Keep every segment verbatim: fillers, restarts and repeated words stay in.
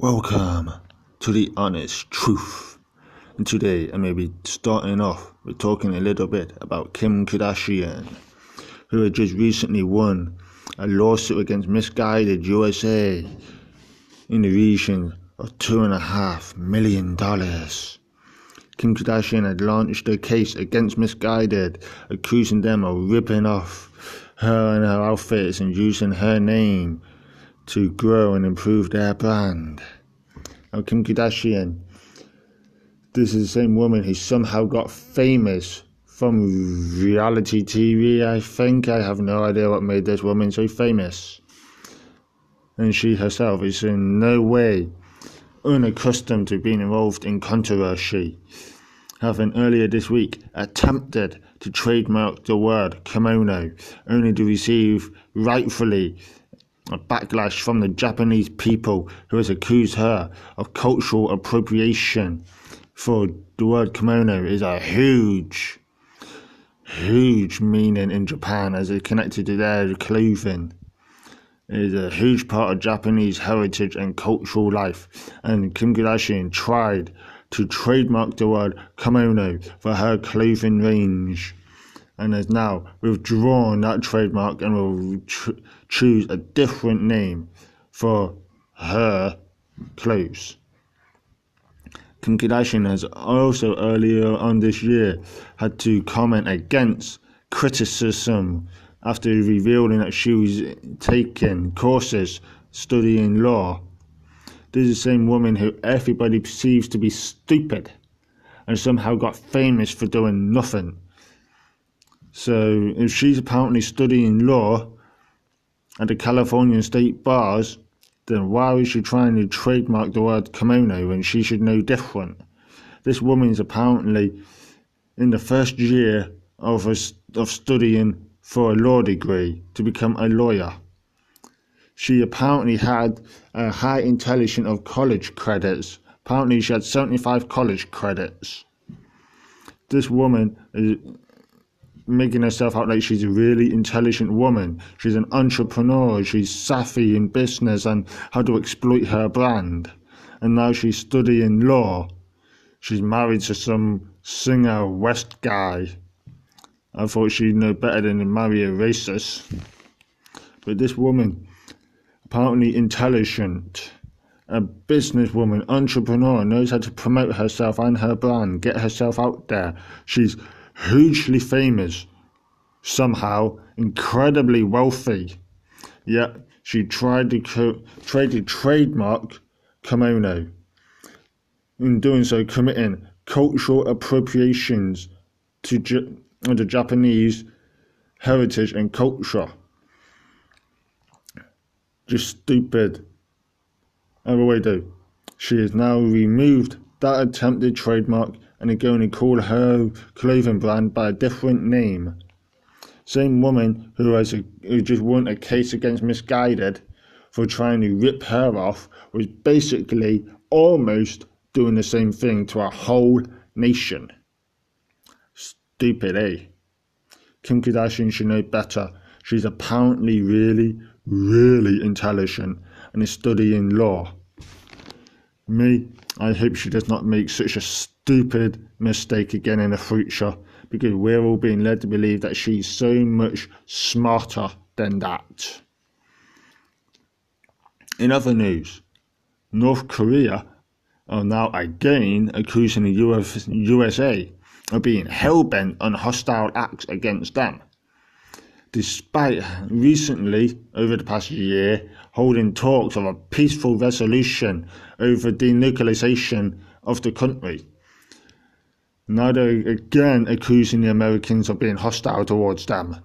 Welcome to The Honest Truth, and today I'm going to be starting off with talking a little bit about Kim Kardashian, who had just recently won a lawsuit against Misguided U S A in the region of two and a half million dollars. Kim Kardashian had launched a case against Misguided, accusing them of ripping off her and her outfits and using her name to grow and improve their brand. Now, Kim Kardashian, this is the same woman who somehow got famous from reality T V, I think. I have no idea what made this woman so famous. And she herself is in no way unaccustomed to being involved in controversy, having earlier this week attempted to trademark the word kimono, only to receive, rightfully, a backlash from the Japanese people, who has accused her of cultural appropriation. For the word kimono is a huge, huge meaning in Japan, as it's connected to their clothing. It is a huge part of Japanese heritage and cultural life, and Kim Kardashian tried to trademark the word kimono for her clothing range, and has now withdrawn that trademark and will tr- choose a different name for her clothes. Kim Kardashian has also earlier on this year had to comment against criticism after revealing that she was taking courses studying law. This is the same woman who everybody perceives to be stupid and somehow got famous for doing nothing. So if she's apparently studying law at the California state bars, then why is she trying to trademark the word kimono when she should know different? This woman is apparently in the first year of a, of studying for a law degree to become a lawyer. She apparently had a high intelligence of college credits. Apparently she had seventy-five college credits. This woman is making herself out like she's a really intelligent woman. She's an entrepreneur. She's savvy in business and how to exploit her brand. And now she's studying law. She's married to some singer West guy. I thought she'd know better than to marry a racist. But this woman, apparently intelligent, a businesswoman, entrepreneur, knows how to promote herself and her brand, get herself out there. She's hugely famous, somehow incredibly wealthy, yet she tried to, co- tried to trademark kimono, in doing so committing cultural appropriations to J- the Japanese heritage and culture. Just stupid. Either way though, she has now removed that attempted trademark and are going to call her clothing brand by a different name. Same woman who has a, who just won a case against Misguided for trying to rip her off was basically almost doing the same thing to a whole nation. Stupid, eh? Kim Kardashian should know better. She's apparently really, really intelligent and is studying law. Me, I hope she does not make such a stupid mistake again in the future, because we're all being led to believe that she's so much smarter than that. In other news, North Korea are now again accusing the U S A of being hell-bent on hostile acts against them, despite recently, over the past year, holding talks of a peaceful resolution over denuclearization of the country. Now they're again accusing the Americans of being hostile towards them.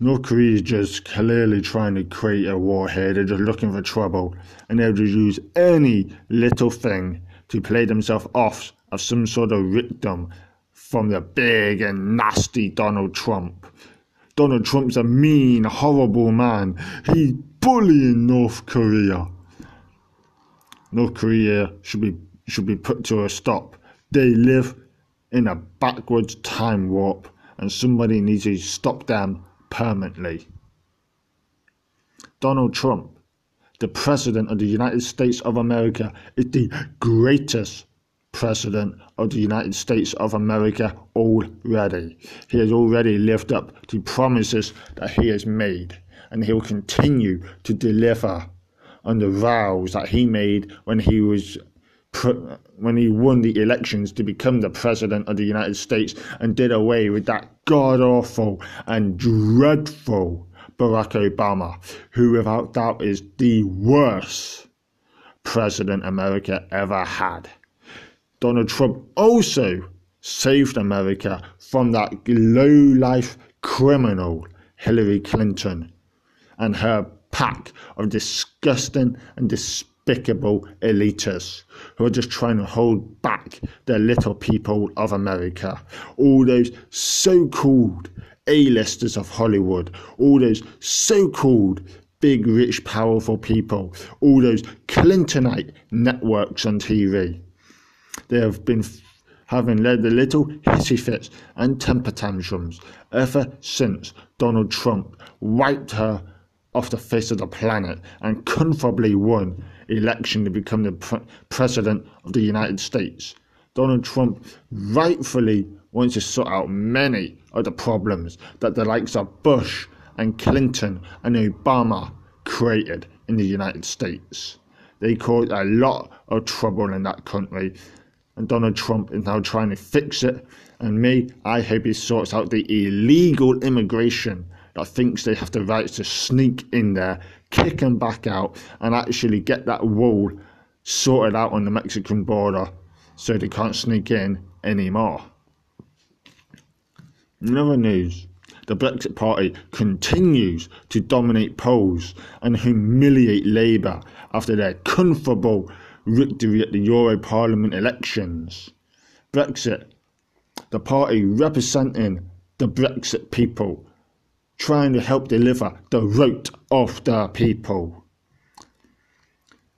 North Korea is just clearly trying to create a war here. They're just looking for trouble, and they'll just use any little thing to play themselves off as some sort of victim from the big and nasty Donald Trump. Donald Trump's a mean, horrible man. He's bullying North Korea. North Korea should be should be put to a stop. They live in a backwards time warp, and somebody needs to stop them permanently. Donald Trump the President of the United States of America is the greatest President of the United States of America already. He has already lived up to promises that he has made, and he will continue to deliver on the vows that he made when he was when he won the elections to become the President of the United States and did away with that god-awful and dreadful Barack Obama, who without doubt is the worst president America ever had. Donald Trump also saved America from that low-life criminal Hillary Clinton and her pack of disgusting and despicable elitists who are just trying to hold back the little people of America. All those so-called A-listers of Hollywood, all those so-called big, rich, powerful people, all those Clintonite networks on T V. They have been having led the little hissy fits and temper tantrums ever since Donald Trump wiped her off the face of the planet and comfortably won election to become the pre- President of the United States. Donald Trump rightfully wants to sort out many of the problems that the likes of Bush and Clinton and Obama created in the United States. They caused a lot of trouble in that country, and Donald Trump is now trying to fix it. And me, I hope he sorts out the illegal immigration that thinks they have the rights to sneak in there, kick them back out, and actually get that wall sorted out on the Mexican border so they can't sneak in anymore. In other news, the Brexit Party continues to dominate polls and humiliate Labour after their comfortable victory at the Euro Parliament elections. Brexit, the party representing the Brexit people, trying to help deliver the vote of the people.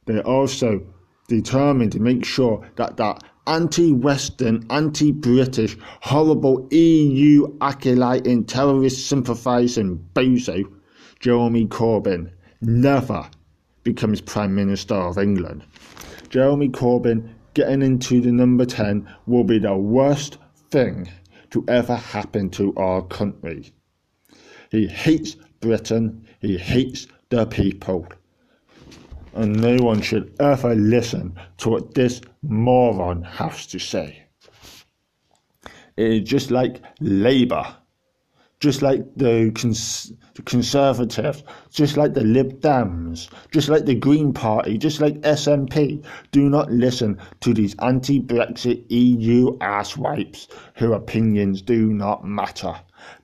They're also determined to make sure that that anti-Western, anti-British, horrible E U acolyte and terrorist sympathising bozo, Jeremy Corbyn, never becomes Prime Minister of England. Jeremy Corbyn getting into the number ten will be the worst thing to ever happen to our country. He hates Britain, he hates the people. And no one should ever listen to what this moron has to say. It is just like Labour, just like the, cons- the Conservatives, just like the Lib Dems, just like the Green Party, just like S N P. Do not listen to these anti-Brexit E U asswipes whose opinions do not matter.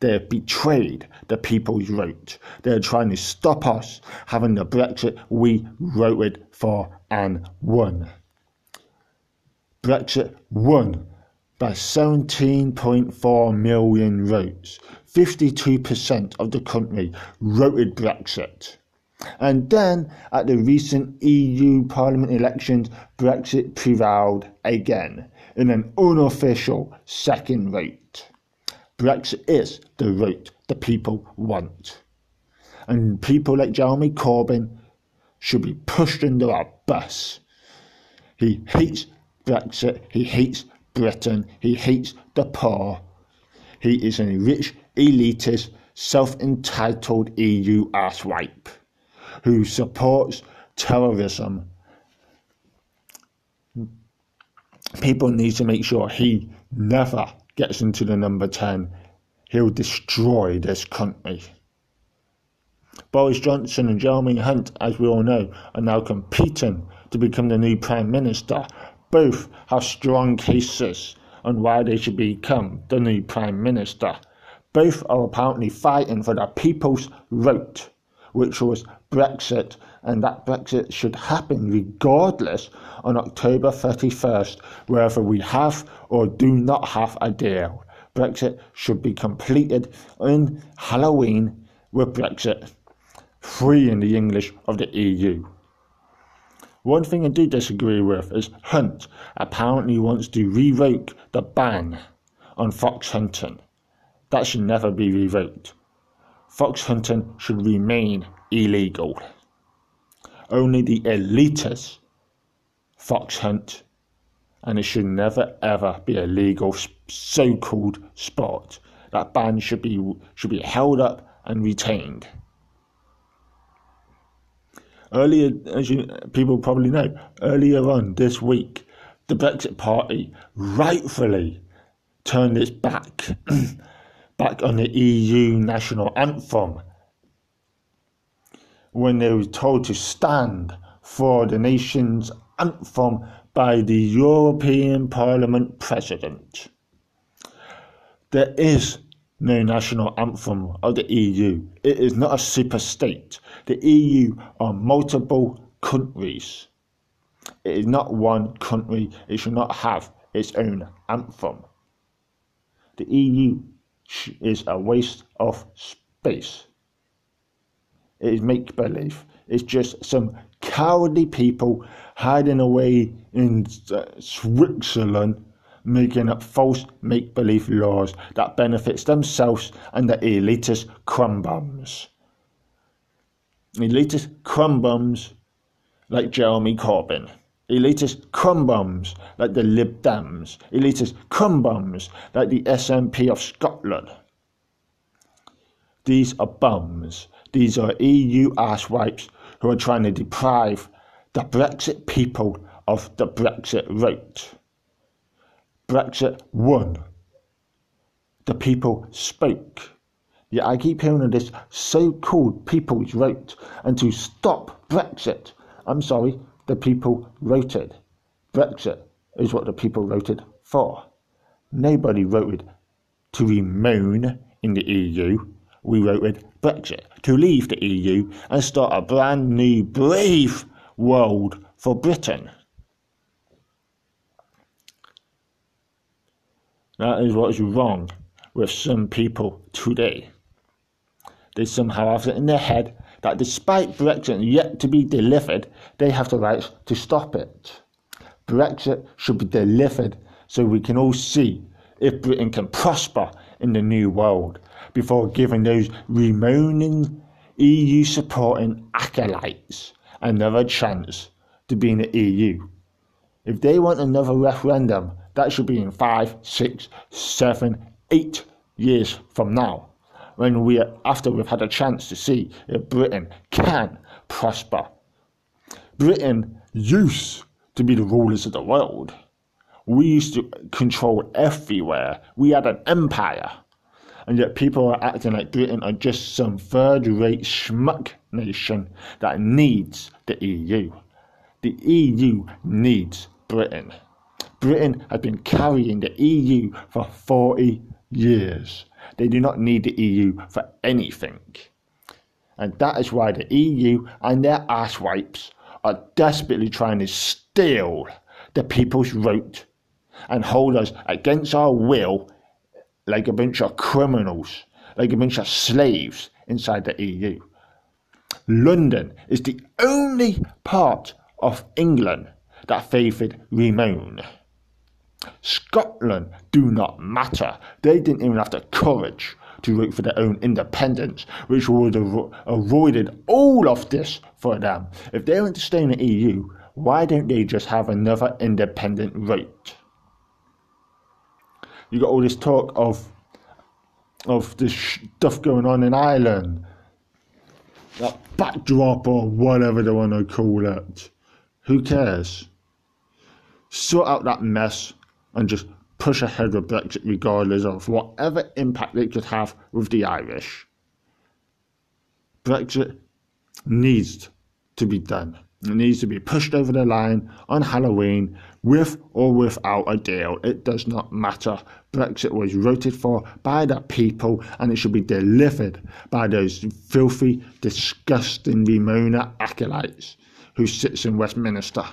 They have betrayed the people's vote. They are trying to stop us having the Brexit we voted for and won. Brexit won by seventeen point four million votes. fifty-two percent of the country voted Brexit. And then at the recent E U Parliament elections, Brexit prevailed again in an unofficial second vote. Brexit is the route the people want. And people like Jeremy Corbyn should be pushed under a bus. He hates Brexit, he hates Britain, he hates the poor. He is a rich, elitist, self-entitled E U asswipe who supports terrorism. People need to make sure he never gets into the number ten, he'll destroy this country. Boris Johnson and Jeremy Hunt, as we all know, are now competing to become the new Prime Minister. Both have strong cases on why they should become the new Prime Minister. Both are apparently fighting for the people's vote, which was Brexit, and that Brexit should happen regardless on October thirty-first, whether we have or do not have a deal. Brexit should be completed on Halloween with Brexit freeing the English of the E U. One thing I do disagree with is Hunt apparently wants to revoke the ban on fox hunting. That should never be revoked. Fox hunting should remain illegal. Only the elitists fox hunt, and it should never ever be a legal so-called sport. That ban should be should be held up and retained. Earlier, as you people probably know, earlier on this week, the Brexit Party rightfully turned its back back on the E U national anthem when they were told to stand for the nation's anthem by the European Parliament president. There is no national anthem of the E U. It is not a super state. The E U are multiple countries. It is not one country. It should not have its own anthem. The E U is a waste of space. It is make-believe. It's just some cowardly people hiding away in Switzerland, making up false make-believe laws that benefits themselves and the elitist crumbums. Elitist crumbums like Jeremy Corbyn. Elitist crumbums like the Lib Dems. Elitist crumbums like the S N P of Scotland. These are bums. These are E U asswipes who are trying to deprive the Brexit people of the Brexit vote. Brexit won. The people spoke. Yet I keep hearing of this so-called people's vote, and to stop Brexit, I'm sorry, the people voted. Brexit is what the people voted for. Nobody voted to remain in the E U. We voted Brexit, to leave the E U and start a brand new brave world for Britain. That is what is wrong with some people today. They somehow have it in their head that despite Brexit yet to be delivered, they have the right to stop it. Brexit should be delivered so we can all see if Britain can prosper in the new world before giving those remaining E U supporting acolytes another chance to be in the E U. If they want another referendum, that should be in five, six, seven, eight years from now, when we are, after we've had a chance to see if Britain can prosper. Britain used to be the rulers of the world. We used to control everywhere. We had an empire, and yet people are acting like Britain are just some third-rate schmuck nation that needs the E U. The E U needs Britain. Britain has been carrying the E U for forty years. They do not need the E U for anything. And that is why the E U and their asswipes are desperately trying to steal the people's vote and hold us against our will like a bunch of criminals, like a bunch of slaves inside the E U. London is the only part of England that favoured Remain. Scotland do not matter. They didn't even have the courage to vote for their own independence, which would have avoided all of this for them. If they want to stay in the E U, why don't they just have another independent vote? You got all this talk of of this stuff going on in Ireland, that backdrop or whatever they want to call it. Who cares? Sort out that mess and just push ahead with Brexit regardless of whatever impact it could have with the Irish. Brexit needs to be done. It needs to be pushed over the line on Halloween with or without a deal. It does not matter. Brexit was voted for by the people and it should be delivered by those filthy, disgusting Ramona acolytes who sits in Westminster.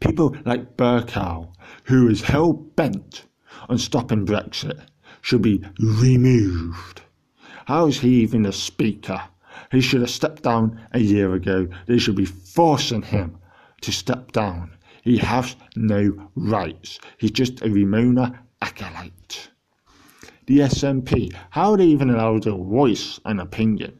People like Bercow, who is hell-bent on stopping Brexit, should be removed. How is he even the speaker? He should have stepped down a year ago. They should be forcing him to step down. He has no rights. He's just a Ramona acolyte. The S N P, how are they even allowed a voice and opinion?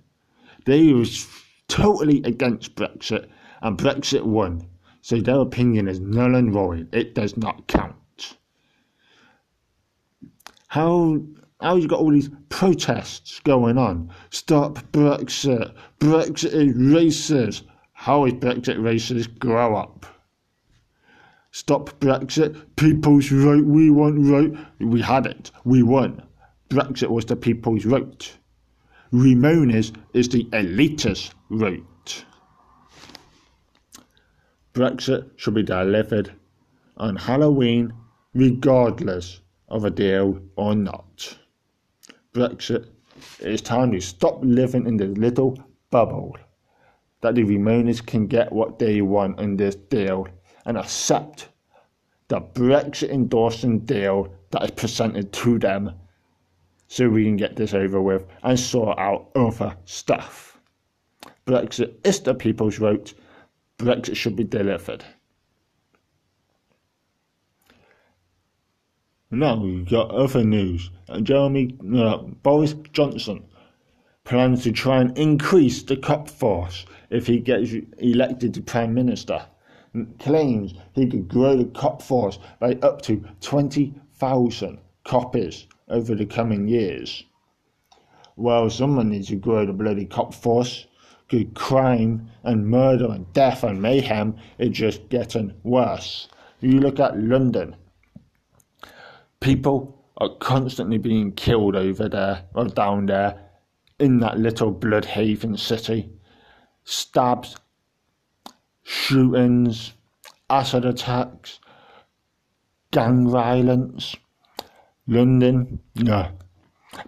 They was totally against Brexit, and Brexit won, so their opinion is null and void. It does not count. How how you got all these protests going on? Stop Brexit. Brexit is racist. How is Brexit racist? Grow up. Stop Brexit. People's right. We want right. We had it. We won. Brexit was the people's right. Remain is, is the elitist right. Brexit should be delivered on Halloween regardless of a deal or not. Brexit, it's time to stop living in this little bubble that the Remainers can get what they want in this deal and accept the Brexit endorsing deal that is presented to them, so we can get this over with and sort out other stuff. Brexit is the people's right. Brexit should be delivered. Now we've got other news. Jeremy, uh, Boris Johnson plans to try and increase the cop force if he gets elected to Prime Minister. And claims he could grow the cop force by up to twenty thousand coppers over the coming years. Well, someone needs to grow the bloody cop force, because crime and murder and death and mayhem is just getting worse. You look at London. People are constantly being killed over there, or down there, in that little bloodhaven city. Stabs, shootings, acid attacks, gang violence. London, no.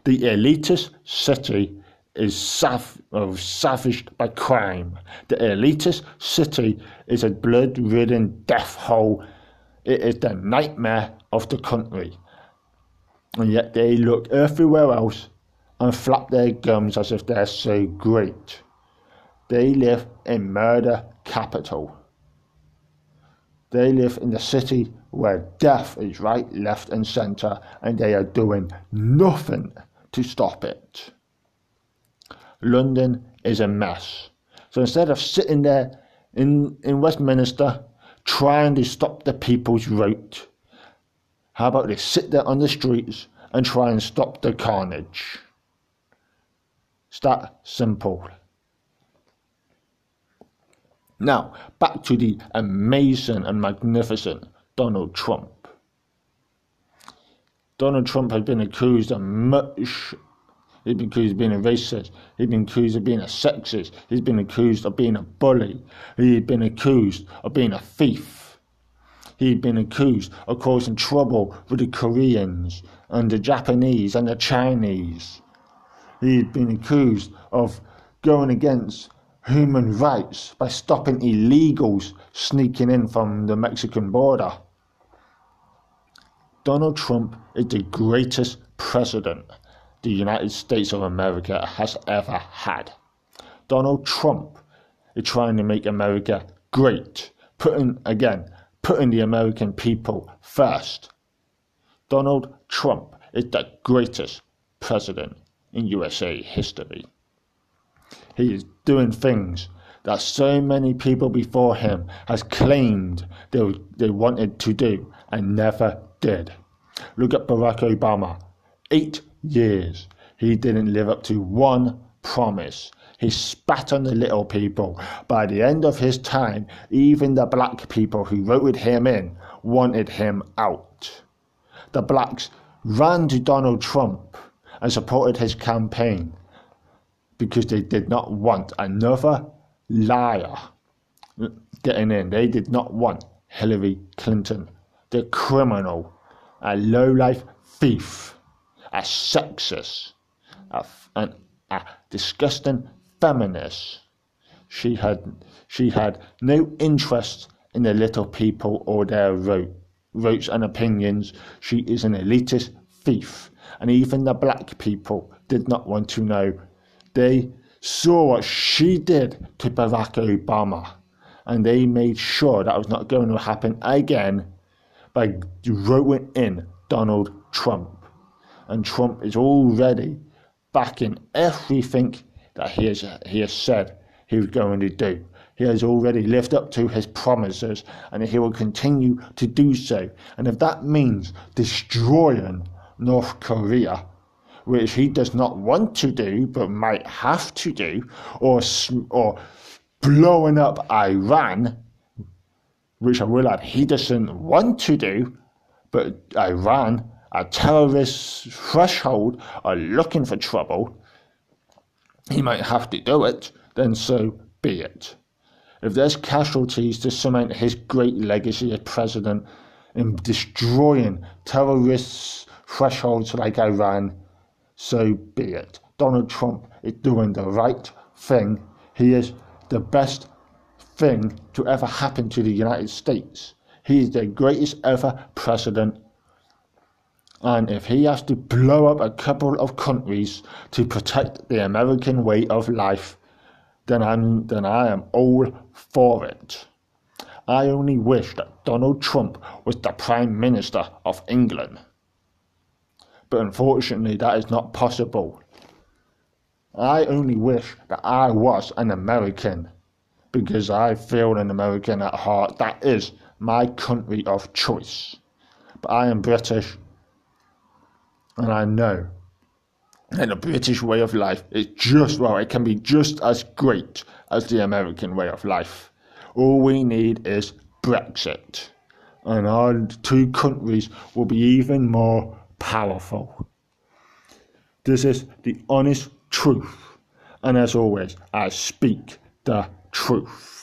The elitist city is sav- oh, savaged by crime. The elitist city is a blood-ridden death hole. It is the nightmare of the country. And yet they look everywhere else and flap their gums as if they're so great. They live in murder capital. They live in the city where death is right, left and centre, and they are doing nothing to stop it. London is a mess. So instead of sitting there in, in Westminster trying to stop the people's route, how about they sit there on the streets and try and stop the carnage? It's that simple. Now, back to the amazing and magnificent Donald Trump. Donald Trump has been accused of much. He's been accused of being a racist. He's been accused of being a sexist. He's been accused of being a bully. He's been accused of being a thief. He's been accused of causing trouble with the Koreans and the Japanese and the Chinese. He's been accused of going against human rights by stopping illegals sneaking in from the Mexican border. Donald Trump is the greatest president the United States of America has ever had. Donald Trump is trying to make America great, putting, again, putting the American people first. Donald Trump is the greatest president in U S A history. He is doing things that so many people before him has claimed they, they wanted to do and never did. Look at Barack Obama. Eight years. He didn't live up to one promise. He spat on the little people. By the end of his time, even the black people who voted him in wanted him out. The blacks ran to Donald Trump and supported his campaign, because they did not want another liar getting in. They did not want Hillary Clinton, the criminal, a lowlife thief, a sexist, a, an, a disgusting feminist. She had she had no interest in the little people or their rights and opinions. She is an elitist thief, and even the black people did not want to know. They saw what she did to Barack Obama, and they made sure that was not going to happen again by voting in Donald Trump. And Trump is already backing everything that he has, he has said he was going to do. He has already lived up to his promises, and he will continue to do so. And if that means destroying North Korea, which he does not want to do but might have to do, or or blowing up Iran, which I realize he doesn't want to do, but Iran, a terrorist threshold, are looking for trouble, he might have to do it, then so be it. If there's casualties to cement his great legacy as president in destroying terrorist thresholds like Iran, so be it. Donald Trump is doing the right thing. He is the best thing to ever happen to the United States. He is the greatest ever president. And if he has to blow up a couple of countries to protect the American way of life, Then, I'm, then I am all for it. I only wish that Donald Trump was the Prime Minister of England. But unfortunately, that is not possible. I only wish that I was an American, because I feel an American at heart. That is my country of choice. But I am British, and I know and the British way of life is just, well, it can be just as great as the American way of life. All we need is Brexit, and our two countries will be even more powerful. This is the honest truth, and as always, I speak the truth.